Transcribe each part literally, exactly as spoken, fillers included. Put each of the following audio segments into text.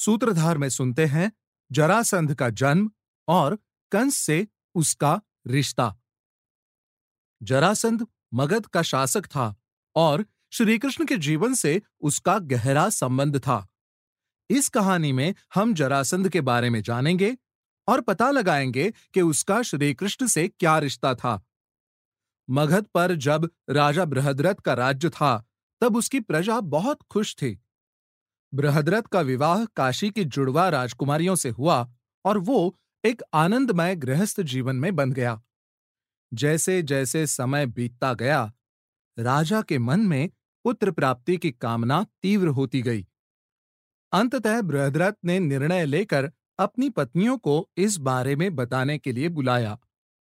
सूत्रधार में सुनते हैं जरासंध का जन्म और कंस से उसका रिश्ता। जरासंध मगध का शासक था और श्रीकृष्ण के जीवन से उसका गहरा संबंध था। इस कहानी में हम जरासंध के बारे में जानेंगे और पता लगाएंगे कि उसका श्रीकृष्ण से क्या रिश्ता था। मगध पर जब राजा बृहद्रथ का राज्य था तब उसकी प्रजा बहुत खुश थी। बृहद्रथ का विवाह काशी की जुड़वा राजकुमारियों से हुआ और वो एक आनंदमय गृहस्थ जीवन में बन गया। जैसे जैसे समय बीतता गया, राजा के मन में पुत्र प्राप्ति की कामना तीव्र होती गई। अंततः बृहद्रथ ने निर्णय लेकर अपनी पत्नियों को इस बारे में बताने के लिए बुलाया।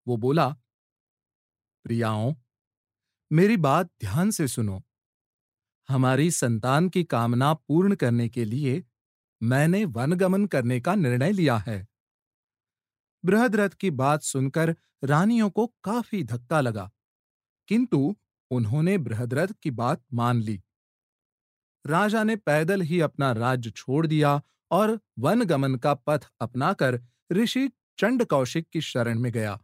वो बोला, प्रियाओं, मेरी बात ध्यान से सुनो। हमारी संतान की कामना पूर्ण करने के लिए मैंने वनगमन करने का निर्णय लिया है। बृहद्रथ की बात सुनकर रानियों को काफी धक्का लगा, किंतु उन्होंने बृहद्रथ की बात मान ली। राजा ने पैदल ही अपना राज्य छोड़ दिया और वनगमन का पथ अपनाकर ऋषि चंड कौशिक की शरण में गया।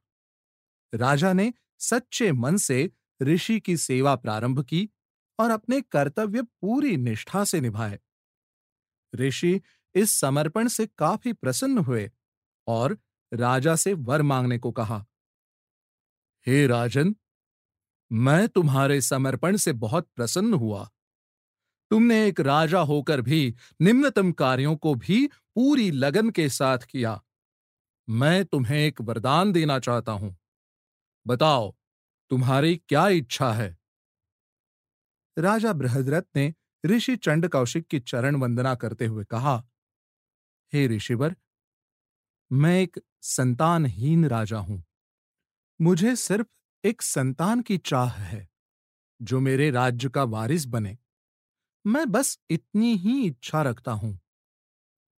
राजा ने सच्चे मन से ऋषि की सेवा प्रारंभ की और अपने कर्तव्य पूरी निष्ठा से निभाए। ऋषि इस समर्पण से काफी प्रसन्न हुए और राजा से वर मांगने को कहा। हे राजन, मैं तुम्हारे समर्पण से बहुत प्रसन्न हुआ। तुमने एक राजा होकर भी निम्नतम कार्यों को भी पूरी लगन के साथ किया। मैं तुम्हें एक वरदान देना चाहता हूं। बताओ, तुम्हारी क्या इच्छा है? राजा बृहद्रथ ने ऋषि चंड कौशिक की चरण वंदना करते हुए कहा, हे ऋषिवर, मैं एक संतानहीन राजा हूं। मुझे सिर्फ एक संतान की चाह है जो मेरे राज्य का वारिस बने। मैं बस इतनी ही इच्छा रखता हूं।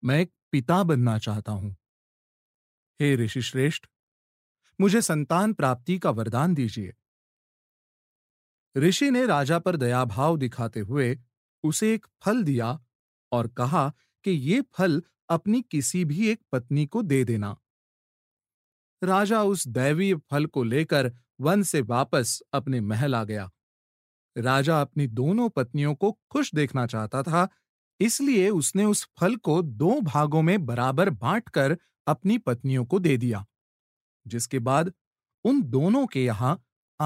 मैं एक पिता बनना चाहता हूं। हे ऋषि श्रेष्ठ, मुझे संतान प्राप्ति का वरदान दीजिए। ऋषि ने राजा पर दयाभाव दिखाते हुए उसे एक फल दिया और कहा कि ये फल अपनी किसी भी एक पत्नी को दे देना। राजा उस दैवीय फल को लेकर वन से वापस अपने महल आ गया। राजा अपनी दोनों पत्नियों को खुश देखना चाहता था, इसलिए उसने उस फल को दो भागों में बराबर बांटकर अपनी पत्नियों को दे दिया, जिसके बाद उन दोनों के यहाँ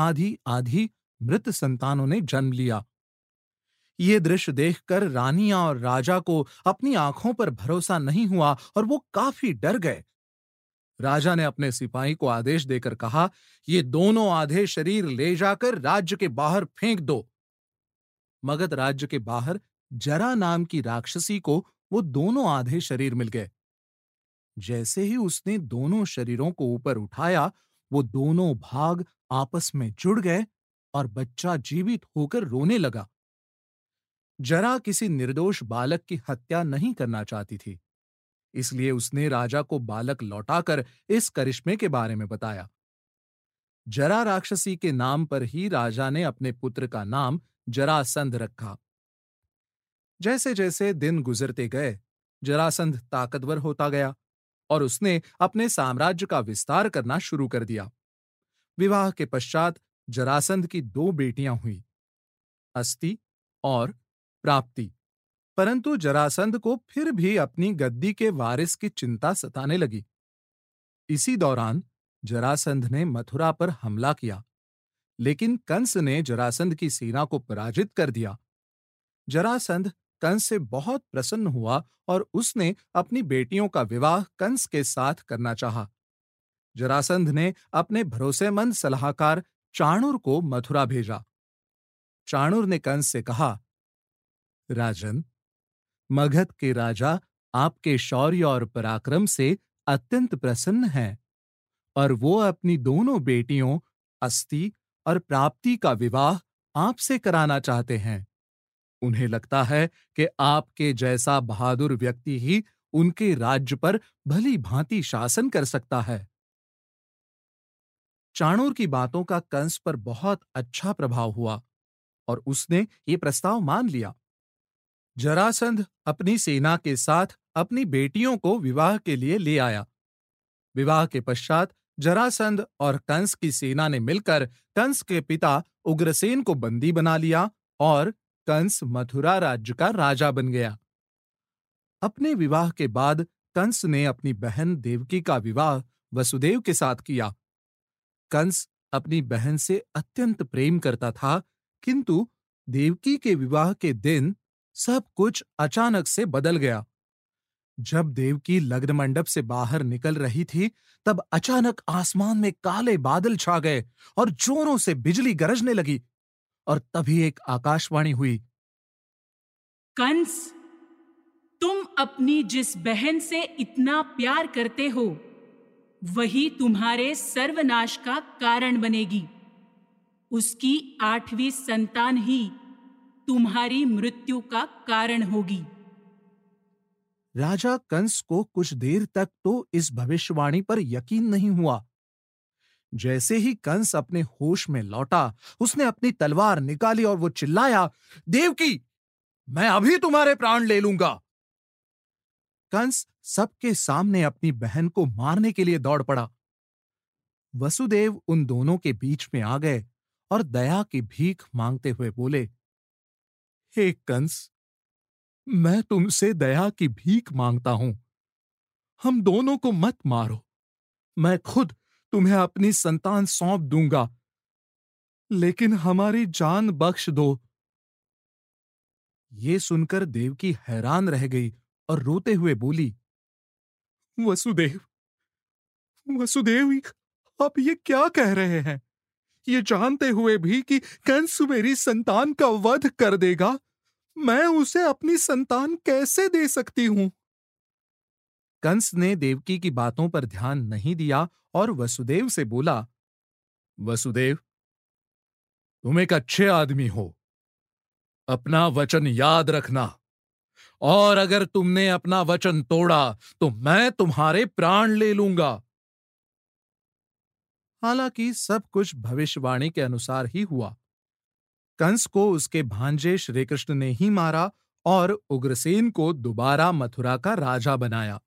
आधी आधी मृत संतानों ने जन्म लिया। ये दृश्य देखकर रानियां और राजा को अपनी आंखों पर भरोसा नहीं हुआ और वो काफी डर गए। राजा ने अपने सिपाही को आदेश देकर कहा, ये दोनों आधे शरीर ले जाकर राज्य के बाहर फेंक दो। मगध राज्य के बाहर जरा नाम की राक्षसी को वो दोनों आधे शरीर मिल गए। जैसे ही उसने दोनों शरीरों को ऊपर उठाया, वो दोनों भाग आपस में जुड़ गए और बच्चा जीवित होकर रोने लगा। जरा किसी निर्दोष बालक की हत्या नहीं करना चाहती थी, इसलिए उसने राजा को बालक लौटाकर इस करिश्मे के बारे में बताया। जरा राक्षसी के नाम पर ही राजा ने अपने पुत्र का नाम जरासंध रखा। जैसे जैसे दिन गुजरते गए, जरासंध ताकतवर होता गया और उसने अपने साम्राज्य का विस्तार करना शुरू कर दिया। विवाह के पश्चात जरासंध की दो बेटियां हुई, अस्ति और प्राप्ति। परंतु जरासंध को फिर भी अपनी गद्दी के वारिस की चिंता सताने लगी। इसी दौरान जरासंध ने मथुरा पर हमला किया, लेकिन कंस ने जरासंध की सेना को पराजित कर दिया। जरासंध कंस से बहुत प्रसन्न हुआ और उसने अपनी बेटियों का विवाह कंस के साथ करना चाहा। जरासंध ने अपने भरोसेमंद सलाहकार चाणूर को मथुरा भेजा। चाणूर ने कंस से कहा, राजन, मगध के राजा आपके शौर्य और पराक्रम से अत्यंत प्रसन्न हैं और वो अपनी दोनों बेटियों अस्ति और प्राप्ति का विवाह आपसे कराना चाहते हैं। उन्हें लगता है कि आपके जैसा बहादुर व्यक्ति ही उनके राज्य पर भली भांति शासन कर सकता है। चाणूर की बातों का कंस पर बहुत अच्छा प्रभाव हुआ और उसने ये प्रस्ताव मान लिया। जरासंध अपनी सेना के साथ अपनी बेटियों को विवाह के लिए ले आया। विवाह के पश्चात जरासंध और कंस की सेना ने मिलकर कंस के पिता उग्रसेन को बंदी बना लिया और कंस मथुरा राज्य का राजा बन गया। अपने विवाह के बाद कंस ने अपनी बहन देवकी का विवाह वसुदेव के साथ किया। कंस अपनी बहन से अत्यंत प्रेम करता था, किंतु देवकी के विवाह के दिन सब कुछ अचानक से बदल गया। जब देवकी लग्न मंडप से बाहर निकल रही थी तब अचानक आसमान में काले बादल छा गए और जोरों से बिजली गरजने लगी और तभी एक आकाशवाणी हुई। कंस, तुम अपनी जिस बहन से इतना प्यार करते हो वही तुम्हारे सर्वनाश का कारण बनेगी। उसकी आठवीं संतान ही तुम्हारी मृत्यु का कारण होगी। राजा कंस को कुछ देर तक तो इस भविष्यवाणी पर यकीन नहीं हुआ। जैसे ही कंस अपने होश में लौटा, उसने अपनी तलवार निकाली और वो चिल्लाया, देवकी, मैं अभी तुम्हारे प्राण ले लूंगा। कंस सबके सामने अपनी बहन को मारने के लिए दौड़ पड़ा। वसुदेव उन दोनों के बीच में आ गए और दया की भीख मांगते हुए बोले, हे कंस, मैं तुमसे दया की भीख मांगता हूं। हम दोनों को मत मारो, मैं खुद तुम्हें अपनी संतान सौंप दूंगा, लेकिन हमारी जान बख्श दो। ये सुनकर देवकी हैरान रह गई और रोते हुए बोली, वसुदेव, वसुदेव, आप ये क्या कह रहे हैं? ये जानते हुए भी कि कंस मेरी संतान का वध कर देगा, मैं उसे अपनी संतान कैसे दे सकती हूं? कंस ने देवकी की बातों पर ध्यान नहीं दिया और वसुदेव से बोला, वसुदेव, तुम एक अच्छे आदमी हो, अपना वचन याद रखना, और अगर तुमने अपना वचन तोड़ा तो मैं तुम्हारे प्राण ले लूंगा। हालांकि सब कुछ भविष्यवाणी के अनुसार ही हुआ। कंस को उसके भांजे श्रीकृष्ण ने ही मारा और उग्रसेन को दोबारा मथुरा का राजा बनाया।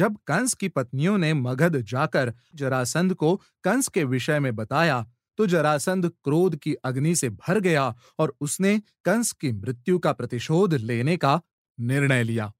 जब कंस की पत्नियों ने मगध जाकर जरासंध को कंस के विषय में बताया तो जरासंध क्रोध की अग्नि से भर गया और उसने कंस की मृत्यु का प्रतिशोध लेने का निर्णय लिया।